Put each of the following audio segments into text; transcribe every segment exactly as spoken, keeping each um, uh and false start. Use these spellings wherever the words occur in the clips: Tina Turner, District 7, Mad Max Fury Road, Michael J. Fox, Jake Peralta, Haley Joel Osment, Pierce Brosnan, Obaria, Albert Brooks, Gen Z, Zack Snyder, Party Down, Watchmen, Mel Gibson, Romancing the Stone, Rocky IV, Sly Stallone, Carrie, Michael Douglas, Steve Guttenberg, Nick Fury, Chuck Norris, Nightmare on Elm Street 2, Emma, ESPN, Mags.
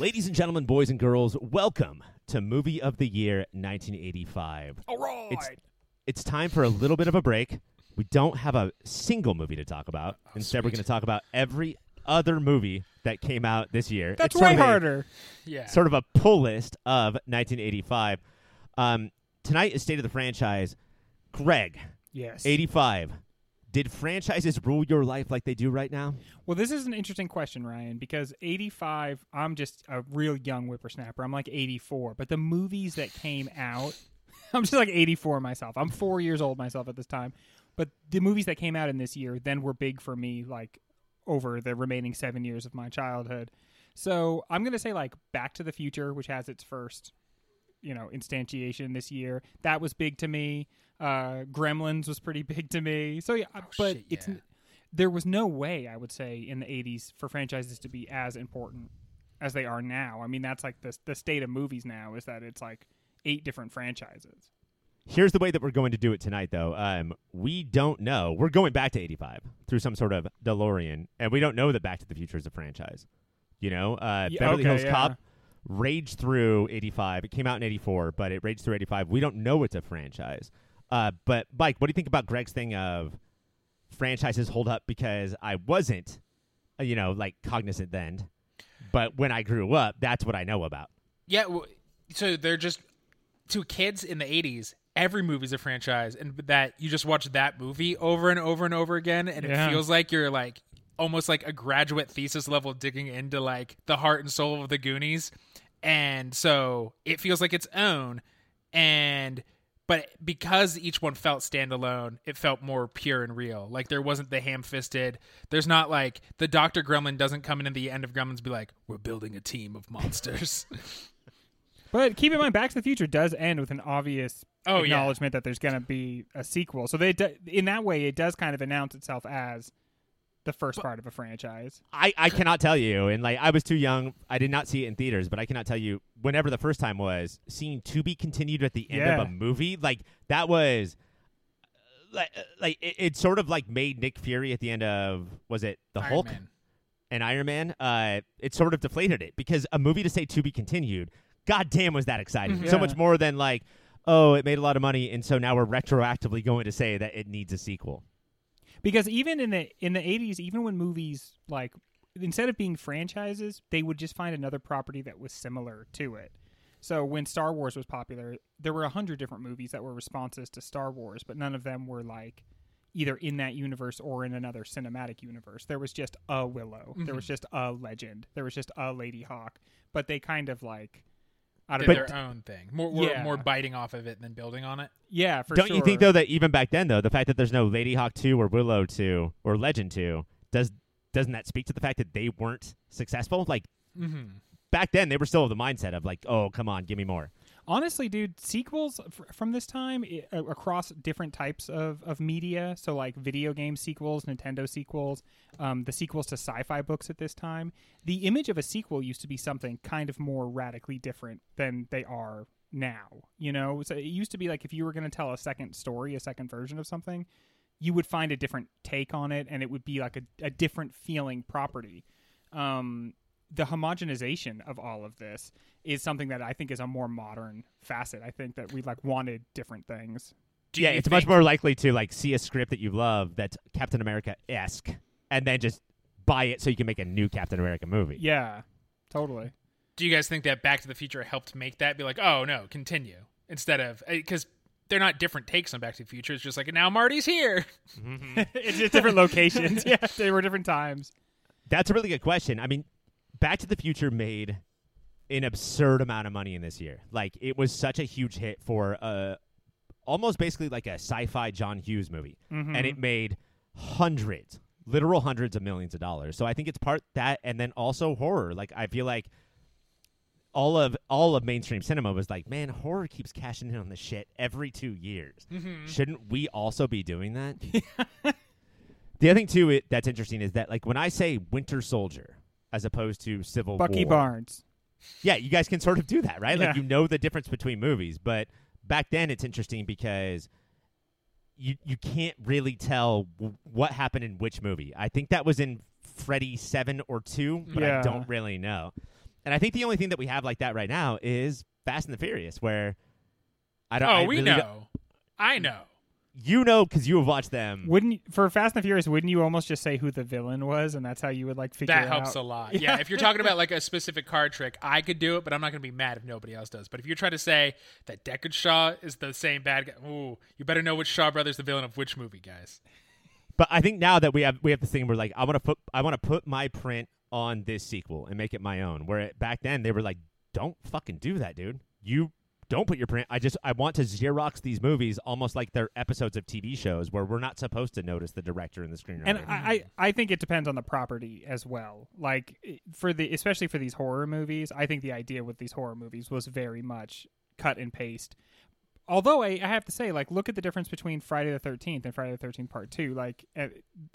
Ladies and gentlemen, boys and girls, welcome to Movie of the Year nineteen eighty-five. All right. It's, it's time for a little bit of a break. We don't have a single movie to talk about. Oh, Instead, sweet. We're going to talk about every other movie that came out this year. That's it's way sort of harder. A, yeah. Sort of a pull list of nineteen eighty-five. Um, tonight is State of the Franchise. Greg. Yes. eighty-five. Did franchises rule your life like they do right now? Well, this is an interesting question, Ryan, because eighty-five, I'm just a real young whippersnapper. I'm like eighty-four. But the movies that came out, I'm just like eighty-four myself. I'm four years old myself at this time. But the movies that came out in this year then were big for me, like, over the remaining seven years of my childhood. So I'm going to say, like, Back to the Future, which has its first, you know, instantiation this year. That was big to me. Uh, Gremlins was pretty big to me. So yeah, oh, but shit, yeah. it's there was no way I would say in the eighties for franchises to be as important as they are now. I mean, that's like the the state of movies now is that it's like eight different franchises. Here's the way that we're going to do it tonight, though. Um, we don't know. We're going back to eighty-five through some sort of DeLorean, and we don't know that Back to the Future is a franchise. You know, uh, yeah, Beverly okay, Hills yeah. Cop. Raged through eighty-five. It came out in eighty-four, but it raged through eighty-five. We don't know it's a franchise. Uh, but, Mike, what do you think about Greg's thing of franchises hold up? Because I wasn't, you know, like cognizant then. But when I grew up, that's what I know about. Yeah. Well, so they're just to kids in the eighties. Every movie's a franchise. And that you just watch that movie over and over and over again. And yeah. it feels like you're like almost like a graduate thesis level digging into like the heart and soul of the Goonies. And so it feels like its own, and but because each one felt standalone, it felt more pure and real. Like there wasn't the ham-fisted. There's not like the Doctor Gremlin doesn't come in at the end of Gremlins and be like, "We're building a team of monsters." But keep in mind, Back to the Future does end with an obvious oh, acknowledgement yeah. that there's going to be a sequel. So they do, in that way, it does kind of announce itself as the first but part of a franchise. I, I cannot tell you. And like I was too young. I did not see it in theaters, but I cannot tell you whenever the first time was seeing to be continued at the end yeah. of a movie. Like that was like, like it, it sort of like made Nick Fury at the end of, was it the Iron Hulk Man. and Iron Man? Uh, it sort of deflated it because a movie to say to be continued. God damn, was that exciting. Yeah. So much more than like, oh, it made a lot of money. And so now we're retroactively going to say that it needs a sequel. Because even in the in the eighties, even when movies, like, instead of being franchises, they would just find another property that was similar to it. So when Star Wars was popular, there were a hundred different movies that were responses to Star Wars, but none of them were, like, either in that universe or in another cinematic universe. There was just a Willow. Mm-hmm. There was just a Legend. There was just a Ladyhawk. But they kind of, like... Did their th- own thing. More more, yeah. more biting off of it than building on it. Yeah, for Don't sure. Don't you think, though, that even back then, though, the fact that there's no Ladyhawk two or Willow two or Legend two, does, doesn't that speak to the fact that they weren't successful? Like, mm-hmm. back then, they were still of the mindset of, like, oh, come on, give me more. Honestly, dude, sequels f- from this time it, uh, across different types of, of media, so, like, video game sequels, Nintendo sequels, um, the sequels to sci-fi books at this time, the image of a sequel used to be something kind of more radically different than they are now, you know? So it used to be, like, if you were going to tell a second story, a second version of something, you would find a different take on it, and it would be, like, a, a different feeling property. Um The homogenization of all of this is something that I think is a more modern facet. I think that we like wanted different things. Do yeah, it's think- much more likely to like see a script that you love that's Captain America-esque and then just buy it so you can make a new Captain America movie. Yeah, totally. Do you guys think that Back to the Future helped make that? Be like, oh, no, continue. Instead of... Because they're not different takes on Back to the Future. It's just like, now Marty's here. Mm-hmm. It's just different locations. Yeah, they were different times. That's a really good question. I mean... Back to the Future made an absurd amount of money in this year. Like, it was such a huge hit for uh, almost basically like a sci-fi John Hughes movie. Mm-hmm. And it made hundreds, literal hundreds of millions of dollars. So I think it's part that and then also horror. Like, I feel like all of all of mainstream cinema was like, man, horror keeps cashing in on this shit every two years. Mm-hmm. Shouldn't we also be doing that? The other thing, too, it, that's interesting is that, like, when I say Winter Soldier... as opposed to Civil Bucky War. Bucky Barnes. Yeah, you guys can sort of do that, right? Yeah. Like, you know the difference between movies. But back then, it's interesting because you you can't really tell w- what happened in which movie. I think that was in Freddy seven or two, but yeah. I don't really know. And I think the only thing that we have like that right now is Fast and the Furious, where I don't. Oh, I we really know. Don't, I know. You know, because you have watched them. Wouldn't for Fast and the Furious? Wouldn't you almost just say who the villain was, and that's how you would like figure that it out? That helps a lot. Yeah. Yeah, if you're talking about like a specific card trick, I could do it, but I'm not going to be mad if nobody else does. But if you're trying to say that Deckard Shaw is the same bad guy, ooh, you better know which Shaw brother's the villain of which movie, guys. But I think now that we have we have this thing where like I want to put I want to put my print on this sequel and make it my own. Where it, back then they were like, don't fucking do that, dude. You. Don't put your print. I just I want to Xerox these movies almost like they're episodes of T V shows where we're not supposed to notice the director and the screenwriter. And I, I, I think it depends on the property as well. Like for the especially for these horror movies, I think the idea with these horror movies was very much cut and paste. Although I, I have to say, like, look at the difference between Friday the thirteenth and Friday the thirteenth Part Two. Like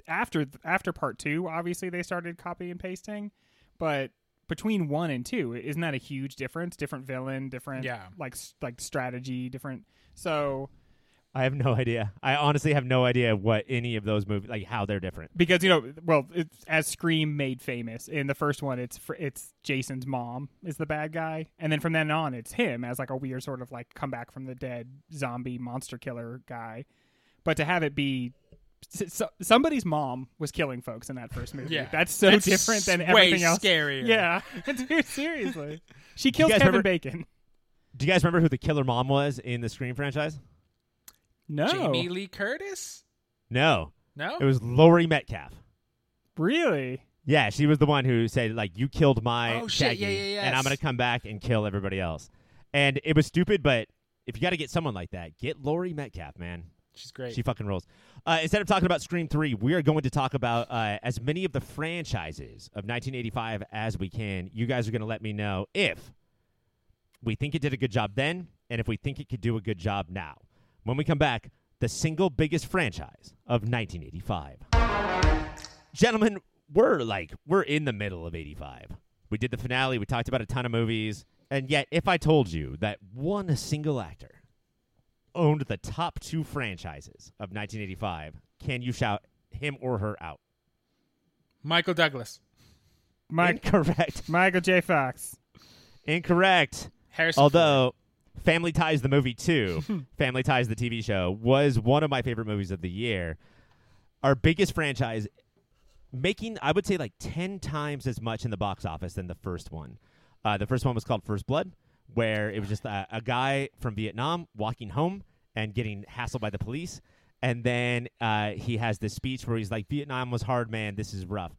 after after Part Two, obviously they started copy and pasting, but. Between one and two, isn't that a huge difference? Different villain, different yeah. like like strategy, different. So, I have no idea. I honestly have no idea what any of those movies like how they're different. Because you know, well, it's, as Scream made famous in the first one, it's it's Jason's mom is the bad guy, and then from then on, it's him as like a weird sort of like come back from the dead zombie monster killer guy. But to have it be. So, somebody's mom was killing folks in that first movie. Yeah. That's so That's different than everything else. Way scarier. Yeah. Dude, seriously. She kills Kevin remember, Bacon. Do you guys remember who the killer mom was in the Scream franchise? No. Jamie Lee Curtis? No. No? It was Laurie Metcalf. Really? Yeah, she was the one who said, like, you killed my oh, shit. Yeah, yeah, yeah. and I'm going to come back and kill everybody else. And it was stupid, but if you got to get someone like that, get Laurie Metcalf, man. She's great. She fucking rolls. Uh, instead of talking about Scream three, we are going to talk about uh, as many of the franchises of nineteen eighty-five as we can. You guys are going to let me know if we think it did a good job then and if we think it could do a good job now. When we come back, the single biggest franchise of nineteen eighty-five. Gentlemen, we're like, we're in the middle of eighty-five. We did the finale. We talked about a ton of movies. And yet, if I told you that one single actor owned the top two franchises of nineteen eighty-five, can you shout him or her out? Michael Douglas. Mike. Incorrect. Michael J. Fox. Incorrect. Harrison Although Ford. Family Ties the movie too, Family Ties the T V show, was one of my favorite movies of the year. Our biggest franchise, making, I would say, like ten times as much in the box office than the first one. Uh, the first one was called First Blood, where it was just a, a guy from Vietnam walking home and getting hassled by the police. And then uh, he has this speech where he's like, Vietnam was hard, man. This is rough.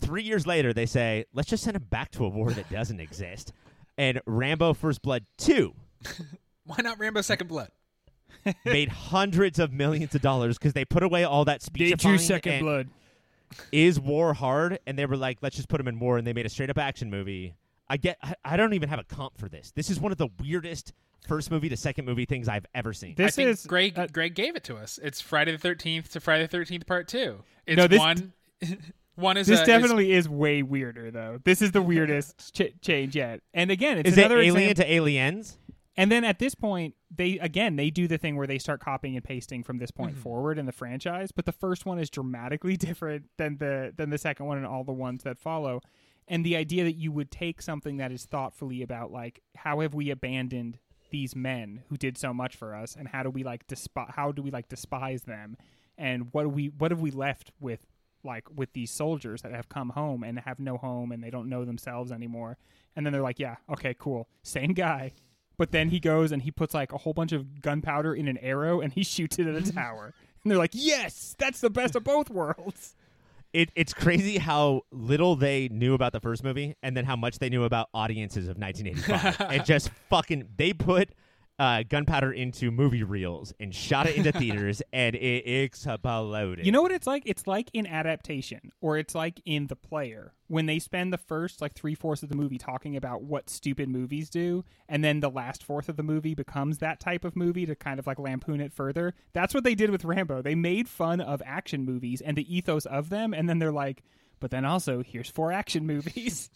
Three years later, they say, let's just send him back to a war that doesn't exist. And Rambo First Blood two. Why not Rambo Second Blood? Made hundreds of millions of dollars because they put away all that speech. Did Second Blood? Is war hard? And they were like, let's just put him in war. And they made a straight up action movie. I get. I don't even have a comp for this. This is one of the weirdest first movie to second movie things I've ever seen. This I think is Greg. Uh, Greg gave it to us. It's Friday the thirteenth to Friday the thirteenth Part Two. It's no, this, one. One is this a, definitely is, is way weirder though. This is the weirdest ch- change yet. And again, it's is another it Alien example. To Aliens. And then at this point, they again they do the thing where they start copying and pasting from this point mm-hmm. forward in the franchise. But the first one is dramatically different than the than the second one and all the ones that follow. And the idea that you would take something that is thoughtfully about, like, how have we abandoned these men who did so much for us, and how do we like desp- how do we like despise them, and what do we what have we left with, like, with these soldiers that have come home and have no home and they don't know themselves anymore? And then they're like, yeah, okay, cool, same guy, but then he goes and he puts like a whole bunch of gunpowder in an arrow and he shoots it at a tower, and they're like, yes, that's the best of both worlds. It, it's crazy how little they knew about the first movie and then how much they knew about audiences of nineteen eighty-five. It just fucking, they put uh, gunpowder into movie reels and shot it into theaters and it exploded. You know what it's like? It's like in Adaptation, or it's like in The Player, when they spend the first like three-fourths of the movie talking about what stupid movies do, and then the last fourth of the movie becomes that type of movie to kind of like lampoon it further. That's what they did with Rambo. They made fun of action movies and the ethos of them, and then they're like, but then also, here's four action movies.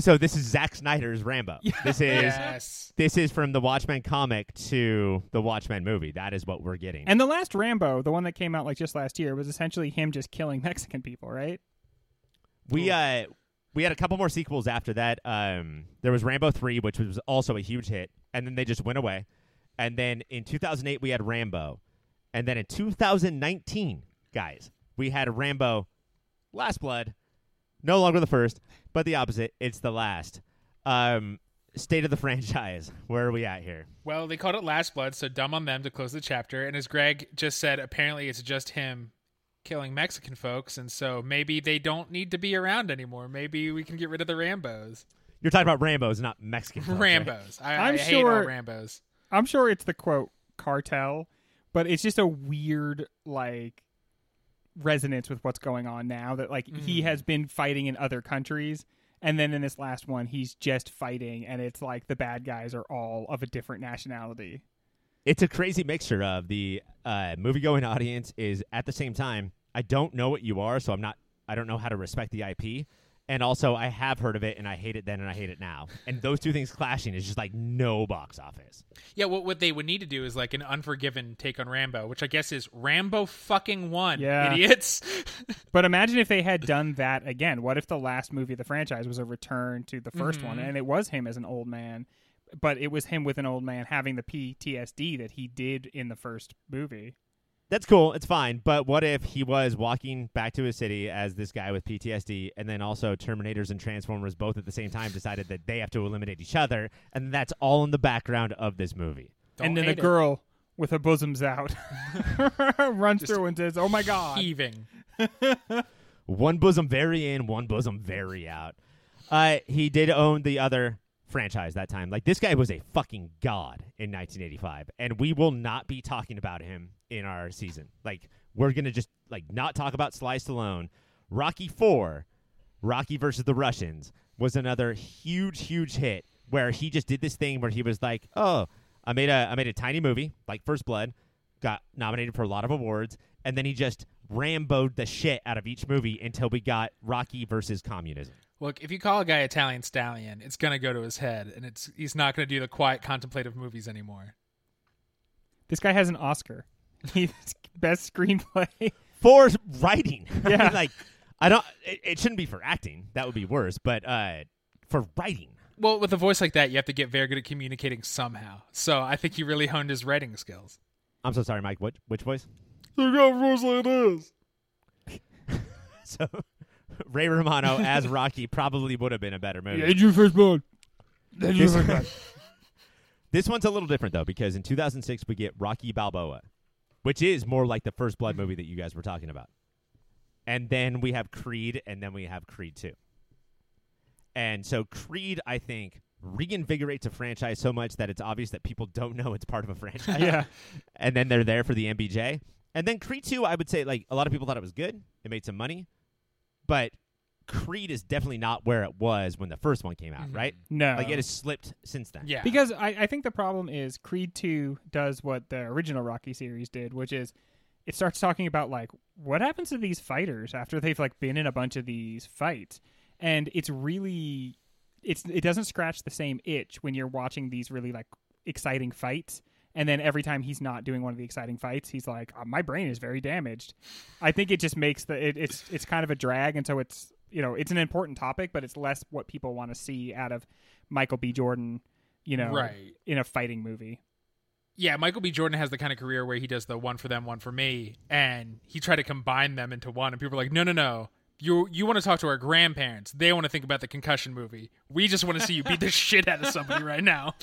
So this is Zack Snyder's Rambo. Yes. This is yes. this is from the Watchmen comic to the Watchmen movie. That is what we're getting. And the last Rambo, the one that came out like just last year, was essentially him just killing Mexican people, right? We uh, we had a couple more sequels after that. Um, there was Rambo three, which was also a huge hit, and then they just went away. And then in two thousand eight, we had Rambo. And then in two thousand nineteen, guys, we had Rambo Last Blood, no longer the first, but the opposite. It's the last. Um, state of the franchise. Where are we at here? Well, they called it Last Blood, so dumb on them to close the chapter. And as Greg just said, apparently it's just him killing Mexican folks, and so maybe they don't need to be around anymore. Maybe we can get rid of the Rambos. You're talking about Rambos, not Mexican folks, Rambos. Right? I, I'm I hate sure, all Rambos. I'm sure it's the, quote, cartel, but it's just a weird, like, resonance with what's going on now that, like, mm. he has been fighting in other countries, and then in this last one, he's just fighting, and it's like the bad guys are all of a different nationality. It's a crazy mixture of the uh, movie-going audience is, at the same time, I don't know what you are, so I'm not, I don't know how to respect the I P. And also, I have heard of it, and I hate it then, and I hate it now. And those two things clashing is just, like, no box office. Yeah, what what they would need to do is, like, an Unforgiven take on Rambo, which I guess is Rambo fucking one, yeah. idiots. But imagine if they had done that again. What if the last movie of the franchise was a return to the first mm-hmm. one, and it was him as an old man? But it was him with an old man having the P T S D that he did in the first movie. That's cool. It's fine. But what if he was walking back to his city as this guy with P T S D, and then also Terminators and Transformers both at the same time decided that they have to eliminate each other, and that's all in the background of this movie. Don't and then a girl it. with her bosoms out runs Just through and says, oh, my God. Heaving. One bosom very in, one bosom very out. Uh, he did own the other franchise that time. Like, this guy was a fucking god in nineteen eighty-five, and we will not be talking about him in our season. Like, we're gonna just, like, not talk about Sly Stallone. Rocky four, Rocky versus the Russians, was another huge huge hit where he just did this thing where he was like, oh, I made a I made a tiny movie like First Blood, got nominated for a lot of awards, and then he just Rambo'd the shit out of each movie until we got Rocky versus communism. Look, if you call a guy Italian Stallion, it's going to go to his head, and it's he's not going to do the quiet, contemplative movies anymore. This guy has an Oscar. He's best screenplay. For writing. Yeah. I mean, like, I don't, it, it shouldn't be for acting. That would be worse, but uh, for writing. Well, with a voice like that, you have to get very good at communicating somehow. So I think he really honed his writing skills. I'm so sorry, Mike. What, which voice? You got a voice like this. So... Ray Romano as Rocky probably would have been a better movie. Yeah, Andrew First Blood. Andrew First Blood. This one's a little different, though, because in two thousand six, we get Rocky Balboa, which is more like the First Blood movie that you guys were talking about. And then we have Creed, and then we have Creed two. And so Creed, I think, reinvigorates a franchise so much that it's obvious that people don't know it's part of a franchise. Yeah. And then they're there for the M B J. And then Creed two, I would say, like, a lot of people thought it was good. It made some money. But Creed is definitely not where it was when the first one came out, mm-hmm. right? No. Like, it has slipped since then. Yeah. Because I, I think the problem is Creed two does what the original Rocky series did, which is it starts talking about, like, what happens to these fighters after they've, like, been in a bunch of these fights? And it's really... it's it doesn't scratch the same itch when you're watching these really, like, exciting fights. And then every time he's not doing one of the exciting fights, he's like, oh, my brain is very damaged. I think it just makes the it, it's it's kind of a drag. And so it's, you know, it's an important topic, but it's less what people want to see out of Michael B. Jordan, you know, right. in a fighting movie. Yeah, Michael B. Jordan has the kind of career where he does the one for them, one for me. And he tried to combine them into one. And people are like, no, no, no. You you want to talk to our grandparents. They want to think about the concussion movie. We just want to see you beat the shit out of somebody right now.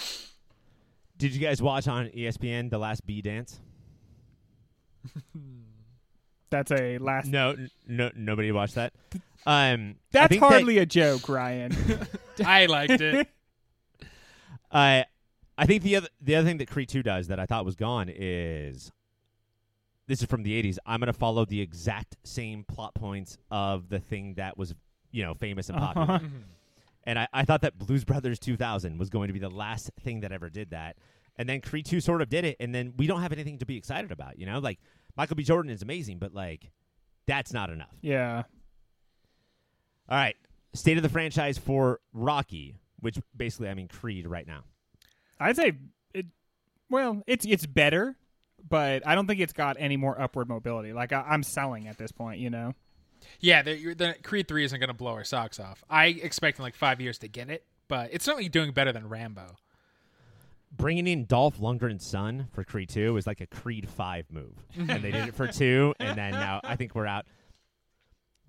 Did you guys watch on E S P N The Last Bee Dance? That's a last. No, no, nobody watched that. Um, That's hardly that... a joke, Ryan. I liked it. I, uh, I think the other the other thing that Creed two does that I thought was gone is, this is from the eighties. I'm going to follow the exact same plot points of the thing that was, you know, famous and popular. Uh-huh. And I, I thought that Blues Brothers two thousand was going to be the last thing that ever did that. And then Creed two sort of did it, and then we don't have anything to be excited about, you know? Like, Michael B. Jordan is amazing, but, like, that's not enough. Yeah. All right. State of the franchise for Rocky, which basically, I mean, Creed right now. I'd say, it, well, it's it's better, but I don't think it's got any more upward mobility. Like, I, I'm selling at this point, you know? Yeah, the, the Creed three isn't going to blow our socks off. I expect in like five years to get it, but it's certainly doing better than Rambo. Bringing in Dolph Lundgren's son for Creed two is like a Creed five move. And they did it for two, and then now I think we're out.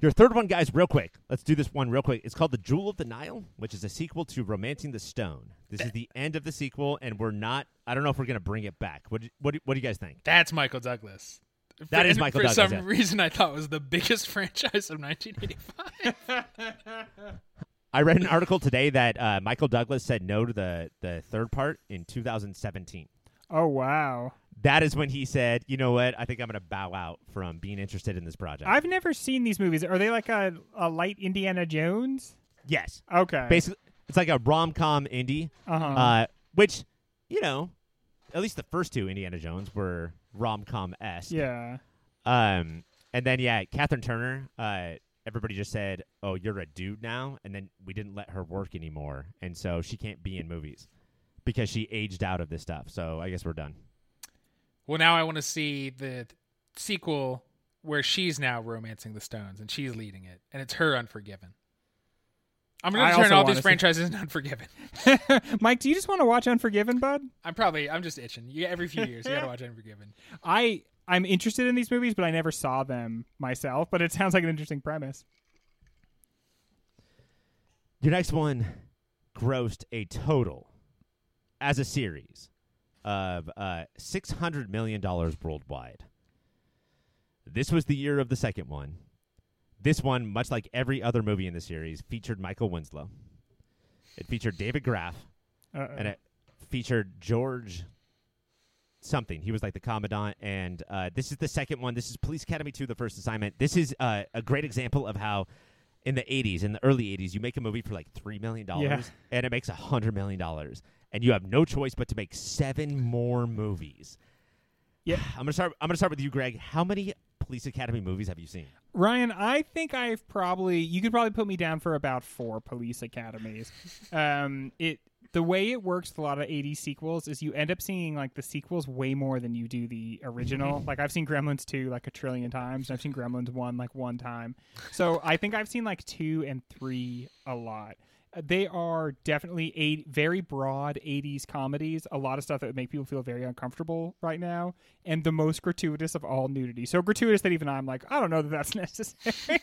Your third one, guys, real quick. Let's do this one real quick. It's called The Jewel of the Nile, which is a sequel to Romancing the Stone. This is the end of the sequel, and we're not – I don't know if we're going to bring it back. What do, what, do, what do you guys think? That's Michael Douglas. That for, is Michael for Douglas. For some yeah. reason, I thought it was the biggest franchise of nineteen eighty-five. I read an article today that uh, Michael Douglas said no to the, the third part in two thousand seventeen. Oh, wow. That is when he said, you know what, I think I'm going to bow out from being interested in this project. I've never seen these movies. Are they like a, a light Indiana Jones? Yes. Okay. Basically, it's like a rom-com indie, uh-huh. uh, which, you know, at least the first two Indiana Jones were rom-com-esque. Yeah. Um, and then, yeah, Catherine Turner, uh, everybody just said, oh, you're a dude now, and then we didn't let her work anymore, and so she can't be in movies because she aged out of this stuff. So I guess we're done. Well, now I want to see the sequel where she's now romancing the Stones and she's leading it, and it's her Unforgiven. I'm going to turn all these franchises into Unforgiven. Mike, do you just want to watch Unforgiven, bud? I'm probably I'm just itching. You every few years you got to watch Unforgiven. I I'm interested in these movies, but I never saw them myself. But it sounds like an interesting premise. Your next one grossed a total, as a series, of uh, six hundred million dollars worldwide. This was the year of the second one. This one, much like every other movie in the series, featured Michael Winslow. It featured David Graff. Uh-oh. And it featured George something. He was like the commandant. And uh, this is the second one. This is Police Academy two, The First Assignment. This is uh, a great example of how in the eighties, in the early eighties, you make a movie for like three million dollars, yeah, and it makes one hundred million dollars. And you have no choice but to make seven more movies. Yeah, I'm gonna start. I'm gonna start with you, Greg. How many Police Academy movies have you seen? Ryan, I think I've probably. You could probably put me down for about four Police Academies. um, it the way it works with a lot of eighties sequels is you end up seeing like the sequels way more than you do the original. Like I've seen Gremlins two like a trillion times, and I've seen Gremlins one like one time. So I think I've seen like two and three a lot. They are definitely eight, very broad eighties comedies, a lot of stuff that would make people feel very uncomfortable right now, and the most gratuitous of all nudity. So gratuitous that even I'm like, I don't know that that's necessary.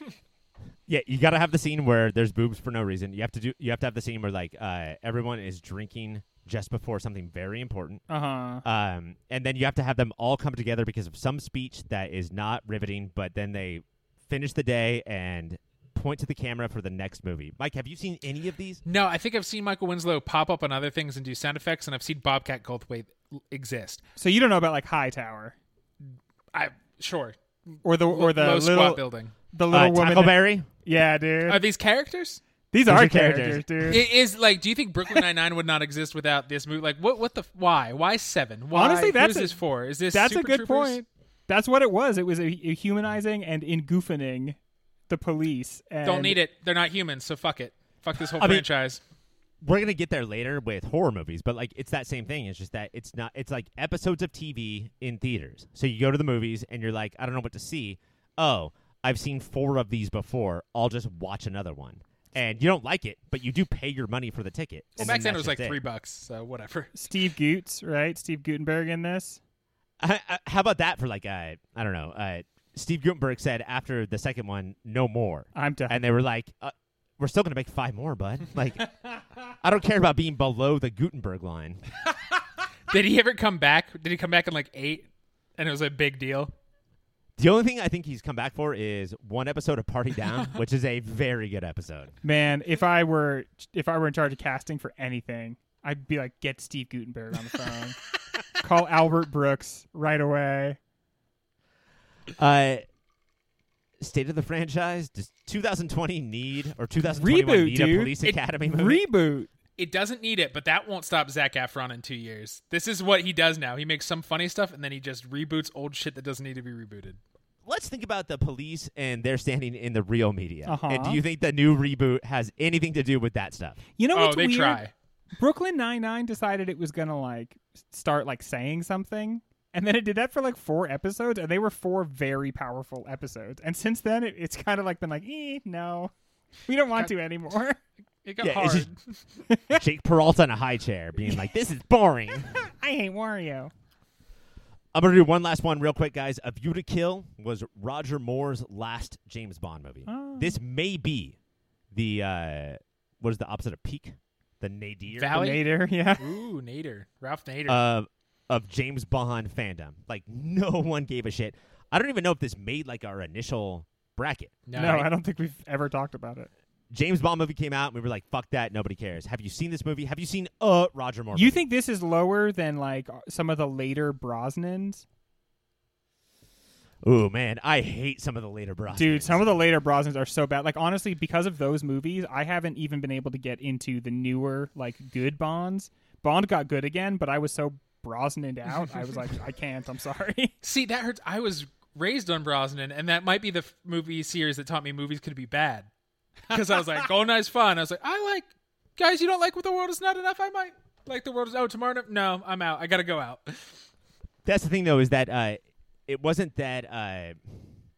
Yeah, you got to have the scene where there's boobs for no reason. You have to do. You have to have the scene where like uh, everyone is drinking just before something very important. Uh-huh. Um, and then you have to have them all come together because of some speech that is not riveting, but then they finish the day and point to the camera for the next movie. Mike, have you seen any of these? No, I think I've seen Michael Winslow pop up on other things and do sound effects, and I've seen Bobcat Goldthwait exist. So you don't know about like Hightower, I sure, or the or the Low little squat building, the little uh, woman. Tackleberry. Yeah, dude. Are these characters? These, these are, are characters, characters, dude. It is like, do you think Brooklyn Nine-Nine would not exist without this movie? Like, what? What the? Why? Why seven? Why? Honestly, that's a, this for? Is this that's Super a good Troopers? Point? That's what it was. It was a, a humanizing and engoofening the police. And don't need it. They're not humans, so fuck it. Fuck this whole I franchise. Mean, we're going to get there later with horror movies, but like it's that same thing. It's just that it's not. It's like episodes of T V in theaters. So you go to the movies, and you're like, I don't know what to see. Oh, I've seen four of these before. I'll just watch another one. And you don't like it, but you do pay your money for the ticket. Well, back then it was like it. three bucks, so whatever. Steve Gutz, right? Steve Guttenberg in this? I, I, how about that for like, uh, I don't know, uh, Steve Guttenberg said after the second one, no more. I'm done. And they were like, uh, we're still going to make five more, bud. Like, I don't care about being below the Guttenberg line. Did he ever come back? Did he come back in like eight? And it was a big deal? The only thing I think he's come back for is one episode of Party Down, which is a very good episode. Man, if I were if I were in charge of casting for anything, I'd be like, get Steve Guttenberg on the phone. Call Albert Brooks right away. Uh, state of the franchise. Does twenty twenty need or twenty twenty-one reboot, need dude. a Police it, Academy movie? Reboot. It doesn't need it, but that won't stop Zac Efron in two years. This is what he does now. He makes some funny stuff, and then he just reboots old shit that doesn't need to be rebooted. Let's think about the police and their standing in the real media. Uh-huh. And do you think the new reboot has anything to do with that stuff? You know what's oh, they weird? Try. Brooklyn Nine-Nine decided it was gonna like start like saying something. And then it did that for like four episodes, and they were four very powerful episodes. And since then, it, it's kind of like been like, eh, no, we don't want got, to anymore. It got yeah, hard. Just, Jake Peralta in a high chair being like, this is boring. I hate Wario. I'm going to do one last one real quick, guys. A View to Kill was Roger Moore's last James Bond movie. Oh. This may be the, uh, what is the opposite of peak? The nadir. Valley? The nadir, yeah. Ooh, nadir. Ralph Nader. Uh, of James Bond fandom. Like, no one gave a shit. I don't even know if this made, like, our initial bracket. No, right? I don't think we've ever talked about it. James Bond movie came out, and we were like, fuck that, nobody cares. Have you seen this movie? Have you seen uh Roger Moore? You movie? Think this is lower than, like, some of the later Brosnans? Ooh, man, I hate some of the later Brosnans. Dude, some of the later Brosnans are so bad. Like, honestly, because of those movies, I haven't even been able to get into the newer, like, good Bonds. Bond got good again, but I was so Brosnan'd out. I was like, I can't, I'm sorry. See, that hurts. I was raised on Brosnan, and that might be the f- movie series that taught me movies could be bad. Because I was like, oh, nice fun. I was like, I like, guys, you don't like What the World Is Not Enough? I might like The World Is, oh, tomorrow? No, I'm out. I got to go out. That's the thing, though, is that uh, it wasn't that uh,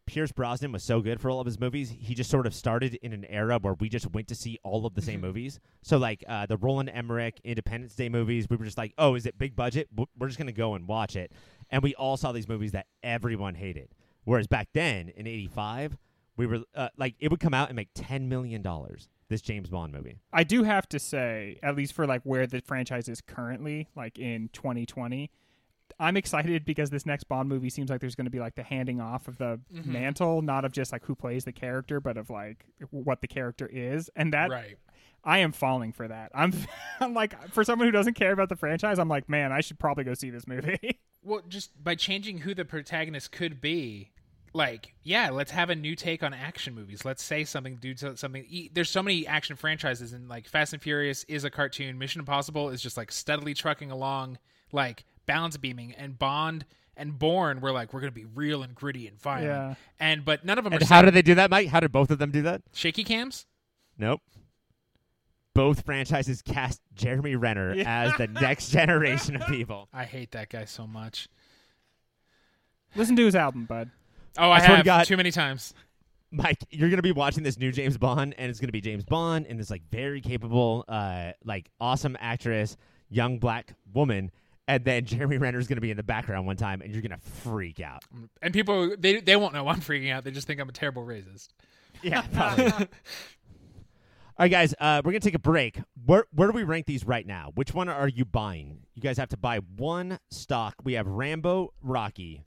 Pierce Brosnan was so good for all of his movies. He just sort of started in an era where we just went to see all of the same movies. So, like, uh, the Roland Emmerich Independence Day movies, we were just like, oh, is it big budget? We're just going to go and watch it. And we all saw these movies that everyone hated. Whereas back then, in eighty-five... We were uh, like, it would come out and make ten million dollars, this James Bond movie. I do have to say, at least for like where the franchise is currently, like in twenty twenty, I'm excited because this next Bond movie seems like there's going to be like the handing off of the mm-hmm. mantle, not of just like who plays the character, but of like what the character is. And that, right. I am falling for that. I'm, I'm like, for someone who doesn't care about the franchise, I'm like, man, I should probably go see this movie. Well, just by changing who the protagonist could be. Like, yeah, let's have a new take on action movies. Let's say something, do something. There's so many action franchises, and like Fast and Furious is a cartoon. Mission Impossible is just like steadily trucking along, like balance beaming. And Bond and Bourne were like, we're going to be real and gritty and violent. Yeah. And but none of them. And are how did they do that, Mike? How did both of them do that? Shaky cams? Nope. Both franchises cast Jeremy Renner yeah. as the next generation of people. I hate that guy so much. Listen to his album, bud. Oh, I, I have God, too many times. Mike, you're going to be watching this new James Bond, and it's going to be James Bond and this like very capable, uh, like awesome actress, young black woman, and then Jeremy Renner's going to be in the background one time, and you're going to freak out. And people, they they won't know I'm freaking out. They just think I'm a terrible racist. Yeah, probably. All right, guys, uh, we're going to take a break. Where where do we rank these right now? Which one are you buying? You guys have to buy one stock. We have Rambo, Rocky,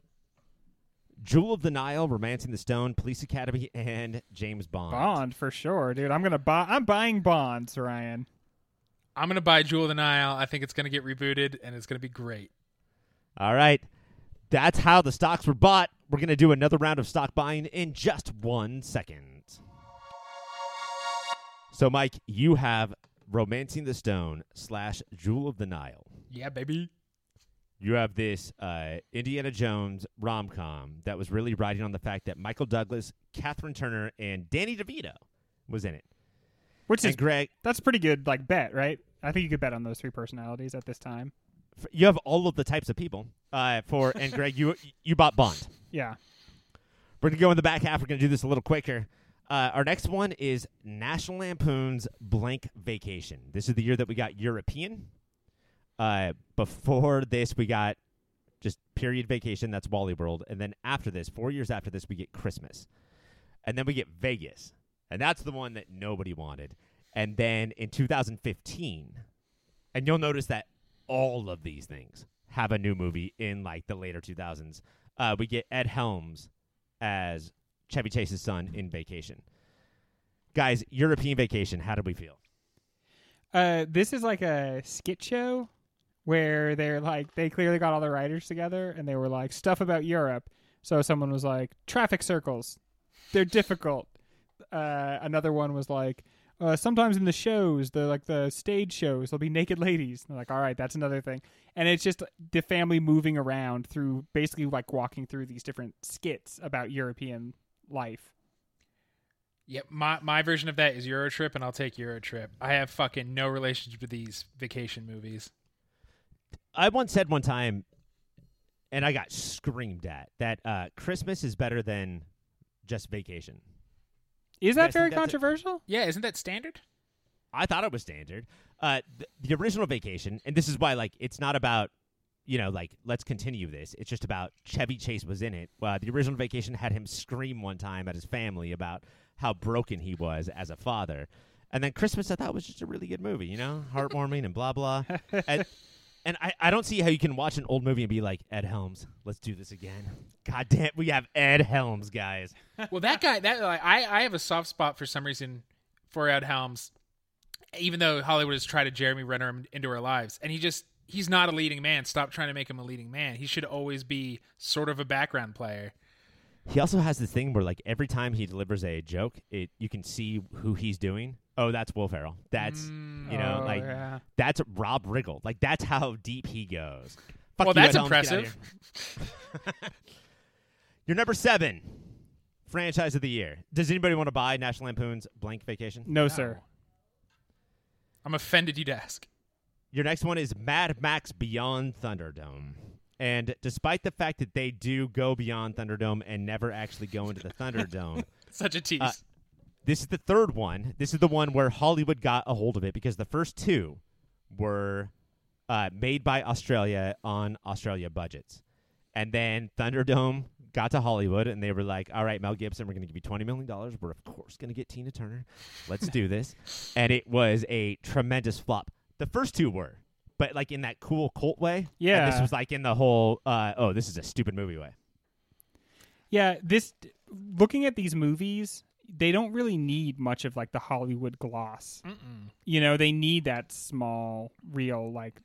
Jewel of the Nile, Romancing the Stone, Police Academy, and James Bond. Bond, for sure, dude. I'm gonna buy. I'm buying Bonds, Ryan. I'm gonna buy Jewel of the Nile. I think it's gonna get rebooted, and it's gonna be great. All right, that's how the stocks were bought. We're gonna do another round of stock buying in just one second. So, Mike, you have Romancing the Stone slash Jewel of the Nile. Yeah, baby. You have this uh, Indiana Jones rom-com that was really riding on the fact that Michael Douglas, Catherine Turner, and Danny DeVito was in it. Which and is Greg. That's a pretty good like bet, right? I think you could bet on those three personalities at this time. You have all of the types of people. Uh, for and Greg, you you bought Bond. Yeah. We're gonna go in the back half. We're gonna do this a little quicker. Uh, our next one is National Lampoon's Blank Vacation. This is the year that we got European. Uh, before this, we got just period vacation. That's Wally World. And then after this, four years after this, we get Christmas. And then we get Vegas. And that's the one that nobody wanted. And then in two thousand fifteen, and you'll notice that all of these things have a new movie in like the later two thousands. Uh, we get Ed Helms as Chevy Chase's son in Vacation. Guys, European Vacation, how did we feel? Uh, this is like a skit show where they're like, they clearly got all the writers together and they were like, stuff about Europe. So someone was like, traffic circles, they're difficult. Uh, another one was like, uh, sometimes in the shows, the like the stage shows, there'll be naked ladies. And they're like, all right, that's another thing. And it's just the family moving around through basically like walking through these different skits about European life. Yep, my my version of that is Eurotrip, and I'll take Eurotrip. I have fucking no relationship to these vacation movies. I once said one time, And I got screamed at that uh, Christmas is better than just vacation. Is that very controversial? A, yeah, isn't that standard? I thought it was standard. Uh, th- the original Vacation, and this is why, like, it's not about, you know, like, let's continue this. It's just about Chevy Chase was in it. Uh, the original Vacation had him scream one time at his family about how broken he was as a father. And then Christmas, I thought, was just a really good movie, you know, heartwarming and blah, blah. And, and I, I don't see how you can watch an old movie and be like, Ed Helms, let's do this again. God damn, we have Ed Helms, guys. Well, that guy, that like, I, I have a soft spot for some reason for Ed Helms. Even though Hollywood has tried to Jeremy Renner him into our lives. And he just, he's not a leading man. Stop trying to make him a leading man. He should always be sort of a background player. He also has this thing where, like, every time he delivers a joke, it you can see who he's doing. Oh, that's Will Ferrell. That's, mm, you know, oh, like, yeah. that's Rob Riggle. Like, that's how deep he goes. Fuck well, you, that's Ed impressive. Your number seven, franchise of the year. Does anybody want to buy National Lampoon's Blank Vacation? No, no. sir. I'm offended you'd ask. Your next one is Mad Max Beyond Thunderdome. And despite the fact that they do go beyond Thunderdome and never actually go into the Thunderdome. Such a tease. Uh, this is the third one. This is the one where Hollywood got a hold of it because the first two were uh, made by Australia on Australia budgets. And then Thunderdome got to Hollywood, and they were like, all right, Mel Gibson, we're going to give you twenty million dollars. We're, of course, going to get Tina Turner. Let's do this. And it was a tremendous flop. The first two were, but, like, in that cool cult way. Yeah. And this was, like, in the whole, uh, oh, this is a stupid movie way. Yeah, this, looking at these movies, they don't really need much of, like, the Hollywood gloss. Mm-mm. You know, they need that small, real, like,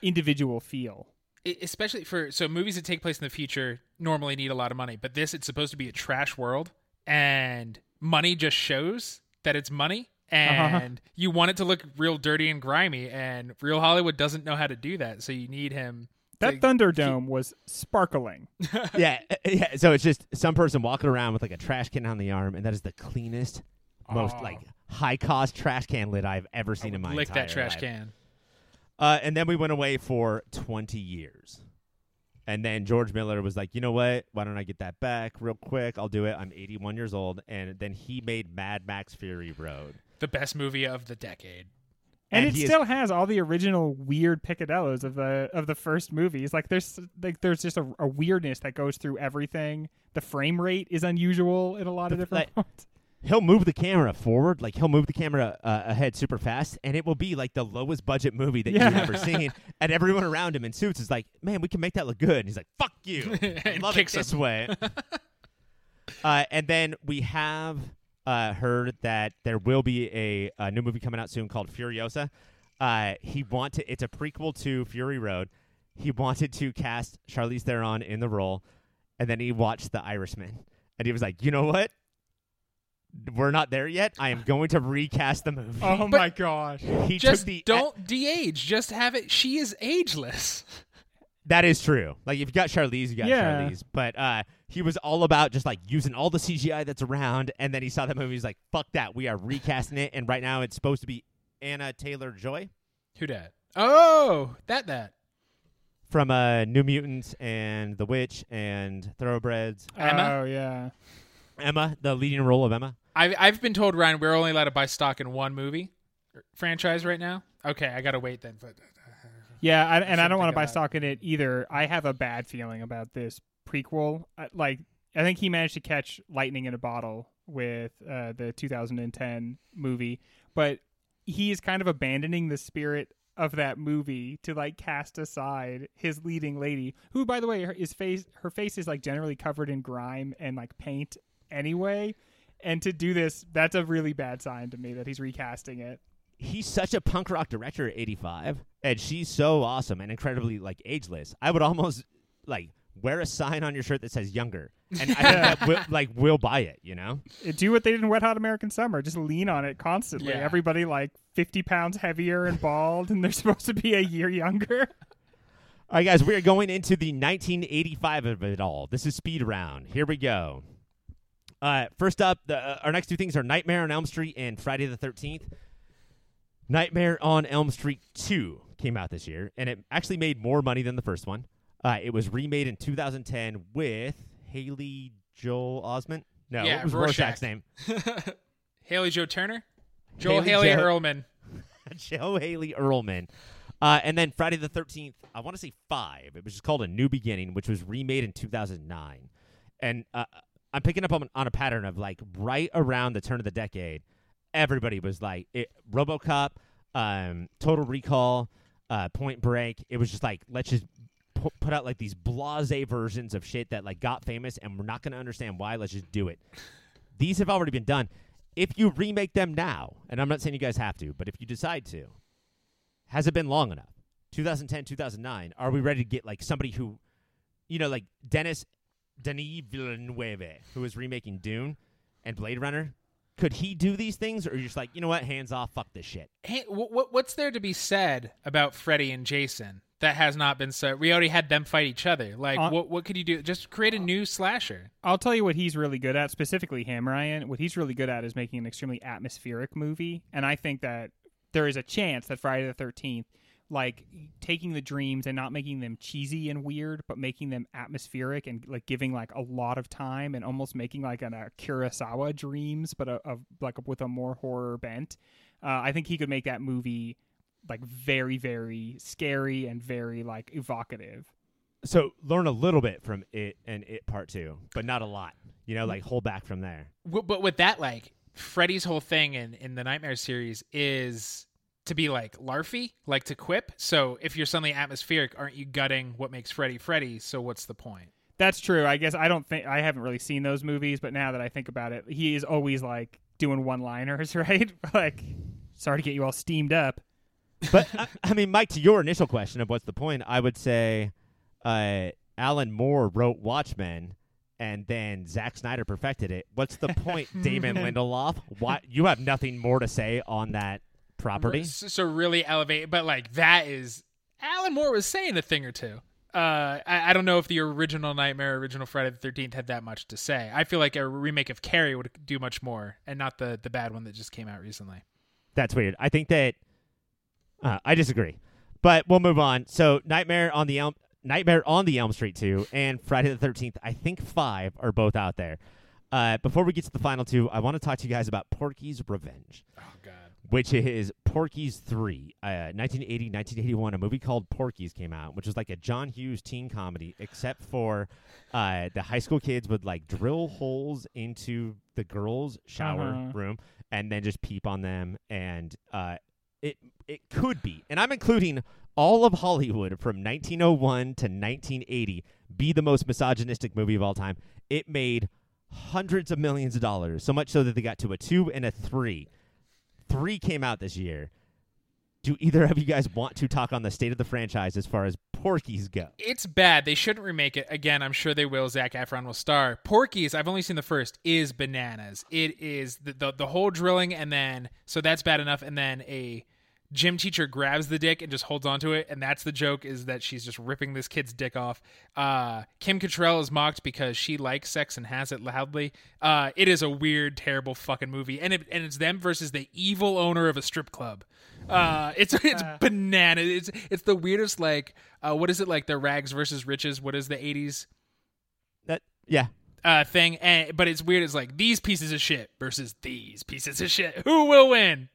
individual feel. Especially for, so movies that take place in the future normally need a lot of money, but this, it's supposed to be a trash world, and money just shows that it's money, and uh-huh. you want it to look real dirty and grimy, and real Hollywood doesn't know how to do that, so you need him. That Thunderdome keep... was sparkling. yeah, yeah, so it's just some person walking around with like a trash can on the arm, and that is the cleanest, oh. most like high-cost trash can lid I've ever seen in my entire life. Lick that trash life. can. Uh, and then we went away for twenty years. And then George Miller was like, you know what? Why don't I get that back real quick? I'll do it. I'm eighty-one years old. And then he made Mad Max Fury Road. The best movie of the decade. And, and it still is- has all the original weird picadillos of the of the first movies. Like there's like there's just a, a weirdness that goes through everything. The frame rate is unusual in a lot the, of different like- parts. He'll move the camera forward, like he'll move the camera uh, ahead super fast, and it will be like the lowest budget movie that yeah. you've ever seen. And everyone around him in suits is like, man, we can make that look good. And he's like, fuck you. I love it this way. uh, and then we have uh, heard that there will be a, a new movie coming out soon called Furiosa. Uh, he wanted, it's a prequel to Fury Road. He wanted to cast Charlize Theron in the role, and then he watched The Irishman. And he was like, you know what? We're not there yet. I am going to recast the movie. Oh, but my gosh. He just took the don't a- de-age. Just have it. She is ageless. That is true. Like, if you got Charlize, you got yeah. Charlize. But uh, he was all about just, like, using all the C G I that's around. And then he saw that movie. He's like, fuck that. We are recasting it. And right now it's supposed to be Anna Taylor-Joy. Who dat? Oh, that that. From uh, New Mutants and The Witch and Thoroughbreds. Emma? Oh, yeah. Emma, the leading role of Emma. I've I've been told, Ryan, we're only allowed to buy stock in one movie franchise right now. Okay, I gotta wait then. But yeah, I, and I, I don't want to buy stock in it either. I have a bad feeling about this prequel. I, like, I think he managed to catch lightning in a bottle with uh, the two thousand ten movie, but he is kind of abandoning the spirit of that movie to like cast aside his leading lady, who, by the way, her, his face her face is like generally covered in grime and like paint anyway. And to do this, that's a really bad sign to me that he's recasting it. He's such a punk rock director at eighty-five, and she's so awesome and incredibly like ageless. I would almost like wear a sign on your shirt that says younger, and I think that will, like we'll buy it, you know? Do what they did in Wet Hot American Summer. Just lean on it constantly. Yeah. Everybody like fifty pounds heavier and bald, and they're supposed to be a year younger. All right, guys, we are going into the nineteen eighty-five of it all. This is Speed Round. Here we go. Uh, first up, the, uh, our next two things are Nightmare on Elm Street and Friday the thirteenth. Nightmare on Elm Street two came out this year, and it actually made more money than the first one. Uh, it was remade in two thousand ten with Haley Joel Osment. No, yeah, what was Rorschach's name? Haley Joe Turner? Joel Haley, Haley jo- Earlman. Joe Haley Earlman. Uh, and then Friday the thirteenth, I want to say five. It was just called A New Beginning, which was remade in two thousand nine. And uh, I'm picking up on, on a pattern of, like, right around the turn of the decade, everybody was like, it, RoboCop, um, Total Recall, uh, Point Break. It was just like, let's just pu- put out, like, these blasé versions of shit that, like, got famous, and we're not going to understand why. Let's just do it. These have already been done. If you remake them now, and I'm not saying you guys have to, but if you decide to, has it been long enough? two thousand ten, two thousand nine, are we ready to get, like, somebody who, you know, like Denis Denis Villeneuve, who is remaking Dune and Blade Runner? Could he do these things, or are you just like, you know what, hands off, fuck this shit? Hey, w- w- what's there to be said about Freddy and Jason that has not been said? We already had them fight each other. Like, uh, what what could you do? Just create a new slasher. I'll tell you what he's really good at, specifically him, Ryan. What he's really good at is making an extremely atmospheric movie, and I think that there is a chance that Friday the thirteenth, like, taking the dreams and not making them cheesy and weird, but making them atmospheric and, like, giving, like, a lot of time and almost making, like, an uh, Kurosawa dreams, but a, a, like a, with a more horror bent. Uh, I think he could make that movie, like, very, very scary and very, like, evocative. So learn a little bit from It and It Part Two, but not a lot, you know, like, hold back from there. But with that, like, Freddy's whole thing in, in the Nightmare series is to be, like, larfy, like, to quip. So if you're suddenly atmospheric, aren't you gutting what makes Freddy Freddy? So what's the point? That's true. I guess I don't think I haven't really seen those movies, but now that I think about it, he is always, like, doing one-liners, right? Like, sorry to get you all steamed up. But I, I mean, Mike, to your initial question of what's the point, I would say uh, Alan Moore wrote Watchmen, and then Zack Snyder perfected it. What's the point, Damon Lindelof? Why, you have nothing more to say on that property? So really elevate, but, like, that is, Alan Moore was saying a thing or two. Uh, I, I don't know if the original Nightmare, original Friday the thirteenth had that much to say. I feel like a remake of Carrie would do much more, and not the, the bad one that just came out recently. That's weird. I think that Uh, I disagree, but we'll move on. So, Nightmare on the Elm, Nightmare on the Elm Street two, and Friday the thirteenth, I think five, are both out there. Uh, before we get to the final two, I want to talk to you guys about Porky's Revenge, oh, God. which is Porky's three. Uh, nineteen eighty, nineteen eighty-one, a movie called Porky's came out, which was like a John Hughes teen comedy, except for uh, the high school kids would, like, drill holes into the girls' shower uh-huh. room and then just peep on them, and uh, it. It could be, and I'm including all of Hollywood from nineteen oh one to nineteen eighty, be the most misogynistic movie of all time. It made hundreds of millions of dollars, so much so that they got to a two and a three. Three came out this year. Do either of you guys want to talk on the state of the franchise as far as Porky's go? It's bad. They shouldn't remake it. Again, I'm sure they will. Zac Efron will star. Porky's, I've only seen the first, is bananas. It is the, the, the whole drilling, and then, so that's bad enough, and then a gym teacher grabs the dick and just holds onto it, and that's the joke, is that she's just ripping this kid's dick off. Uh, Kim Cattrall is mocked because she likes sex and has it loudly. Uh, it is a weird, terrible fucking movie, and it and it's them versus the evil owner of a strip club. Uh, it's it's uh, banana. It's it's the weirdest. Like uh, what is it, like the rags versus riches? What is the eighties? That yeah. Uh, thing, and, but it's weird. It's like these pieces of shit versus these pieces of shit. Who will win?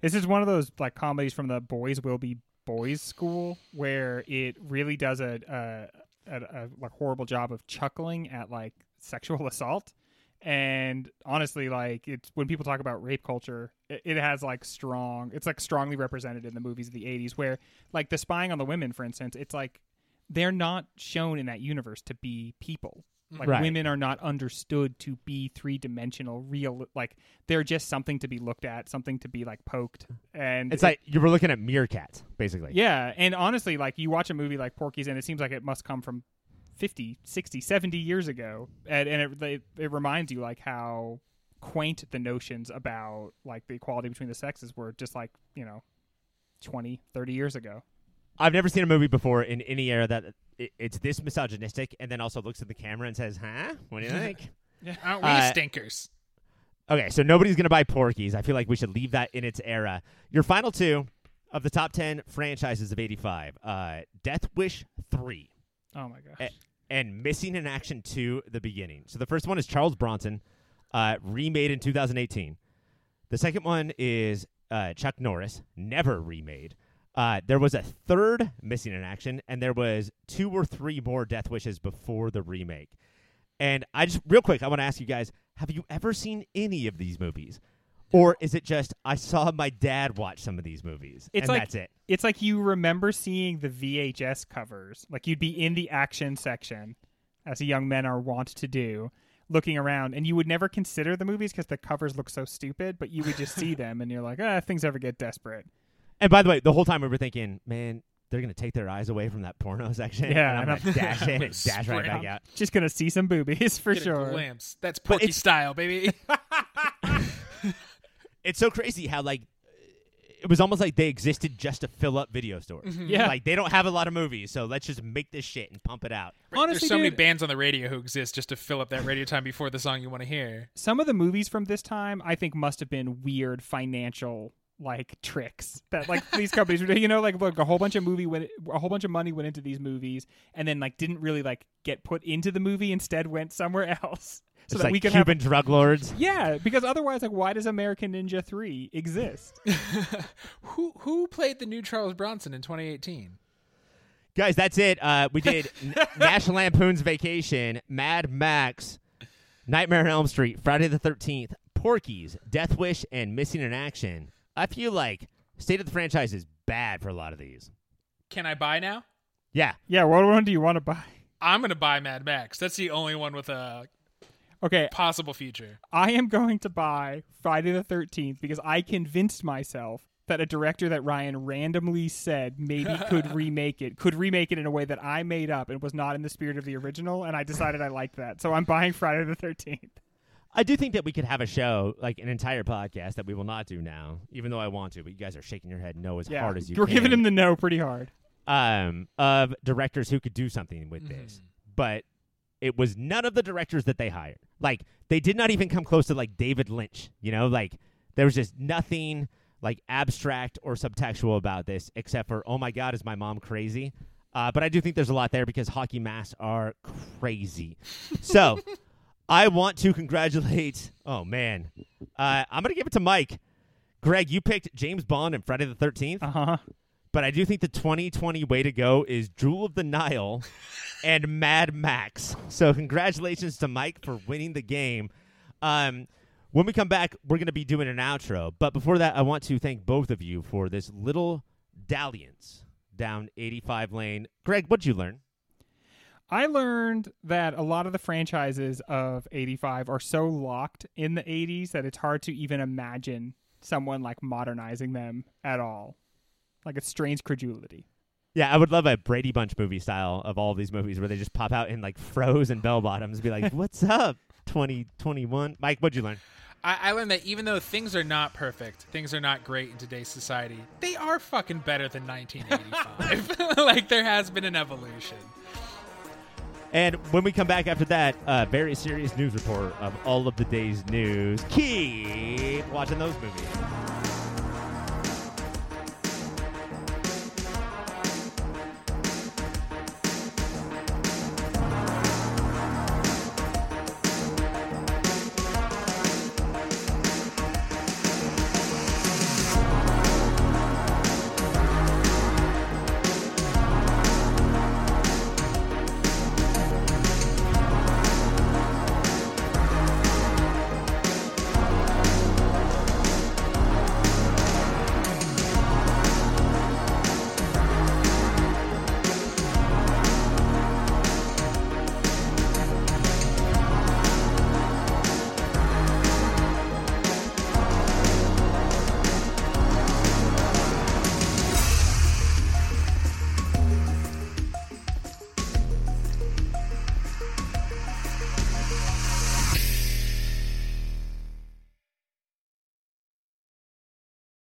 This is one of those, like, comedies from the Boys Will Be Boys school where it really does a a, a, a like, horrible job of chuckling at, like, sexual assault. And honestly, like, it's when people talk about rape culture, it, it has, like, strong, it's, like, strongly represented in the movies of the eighties where, like, the spying on the women, for instance, it's like they're not shown in that universe to be people. Like, right. Women are not understood to be three-dimensional, real. Like, they're just something to be looked at, something to be, like, poked. And it's it, like you were looking at meerkats, basically. Yeah, and honestly, like, you watch a movie like Porky's, and it seems like it must come from fifty, sixty, seventy years ago. And, and it, it it reminds you, like, how quaint the notions about, like, the equality between the sexes were just, like, you know, twenty, thirty years ago. I've never seen a movie before in any era that it's this misogynistic, and then also looks at the camera and says, huh? What do you think? Aren't we uh, stinkers? Okay, so nobody's going to buy Porky's. I feel like we should leave that in its era. Your final two of the top ten franchises of eighty-five. Uh, Death Wish three Oh, my gosh. A- and Missing in Action two, The Beginning. So the first one is Charles Bronson, uh, remade in two thousand eighteen. The second one is uh, Chuck Norris, never remade. Uh, there was a third Missing in Action, and there was two or three more Death Wishes before the remake. And I just, real quick, I want to ask you guys, have you ever seen any of these movies? Or is it just, I saw my dad watch some of these movies, it's and like, that's it? It's like you remember seeing the V H S covers. Like, you'd be in the action section, as young men are wont to do, looking around. And you would never consider the movies because the covers look so stupid, but you would just see them, and you're like, ah, if things ever get desperate. And by the way, the whole time we were thinking, man, they're going to take their eyes away from that porno section. Yeah. And I'm, I'm going to dash in and dash right back out. Just going to see some boobies for get sure. Glimpse. That's Porky style, baby. It's so crazy how, like, it was almost like they existed just to fill up video stores. Mm-hmm. Yeah. Like, they don't have a lot of movies, so let's just make this shit and pump it out. Honestly, There's so dude, many bands on the radio who exist just to fill up that radio time before the song you want to hear. Some of the movies from this time, I think, must have been weird financial, like, tricks that, like, these companies were doing. You know, like, look, a whole bunch of movie went, a whole bunch of money went into these movies and then, like, didn't really, like, get put into the movie, instead went somewhere else. So it's that like we can Cuban have, drug lords. Yeah, because otherwise, like, why does American Ninja three exist? who who played the new Charles Bronson in twenty eighteen? Guys, that's it. Uh, we did N- National Lampoon's Vacation, Mad Max, Nightmare on Elm Street, Friday the thirteenth, Porky's, Death Wish, and Missing in Action. I feel like state of the franchise is bad for a lot of these. Can I buy now? Yeah. Yeah, what one do you want to buy? I'm going to buy Mad Max. That's the only one with a... Okay. Possible future. I am going to buy Friday the thirteenth because I convinced myself that a director that Ryan randomly said maybe could remake it, could remake it in a way that I made up and was not in the spirit of the original, and I decided I liked that. So I'm buying Friday the thirteenth. I do think that we could have a show, like an entire podcast, that we will not do now, even though I want to, but you guys are shaking your head no as yeah, hard as you we're can. We're giving him the no pretty hard. Um, of directors who could do something with mm-hmm. this. But... it was none of the directors that they hired. Like, they did not even come close to, like, David Lynch, you know? Like, there was just nothing, like, abstract or subtextual about this except for, oh, my God, is my mom crazy? Uh, but I do think there's a lot there because hockey masks are crazy. So I want to congratulate, oh, man. Uh, I'm going to give it to Mike. Greg, you picked James Bond and Friday the thirteenth. Uh-huh. But I do think the twenty twenty way to go is Jewel of the Nile and Mad Max. So congratulations to Mike for winning the game. Um, when we come back, we're going to be doing an outro. But before that, I want to thank both of you for this little dalliance down eighty-five lane. Greg, what'd you learn? I learned that a lot of the franchises of eighty-five are so locked in the eighties that it's hard to even imagine someone like modernizing them at all. Like a strange credulity. Yeah, I would love a Brady Bunch movie style of all of these movies where they just pop out in like froze and bell bottoms and be like, what's up, twenty twenty-one? Mike, what'd you learn? I-, I learned that even though things are not perfect, things are not great in today's society, they are fucking better than nineteen eighty-five. Like, there has been an evolution. And when we come back after that, a very serious news report of all of the day's news. Keep watching those movies.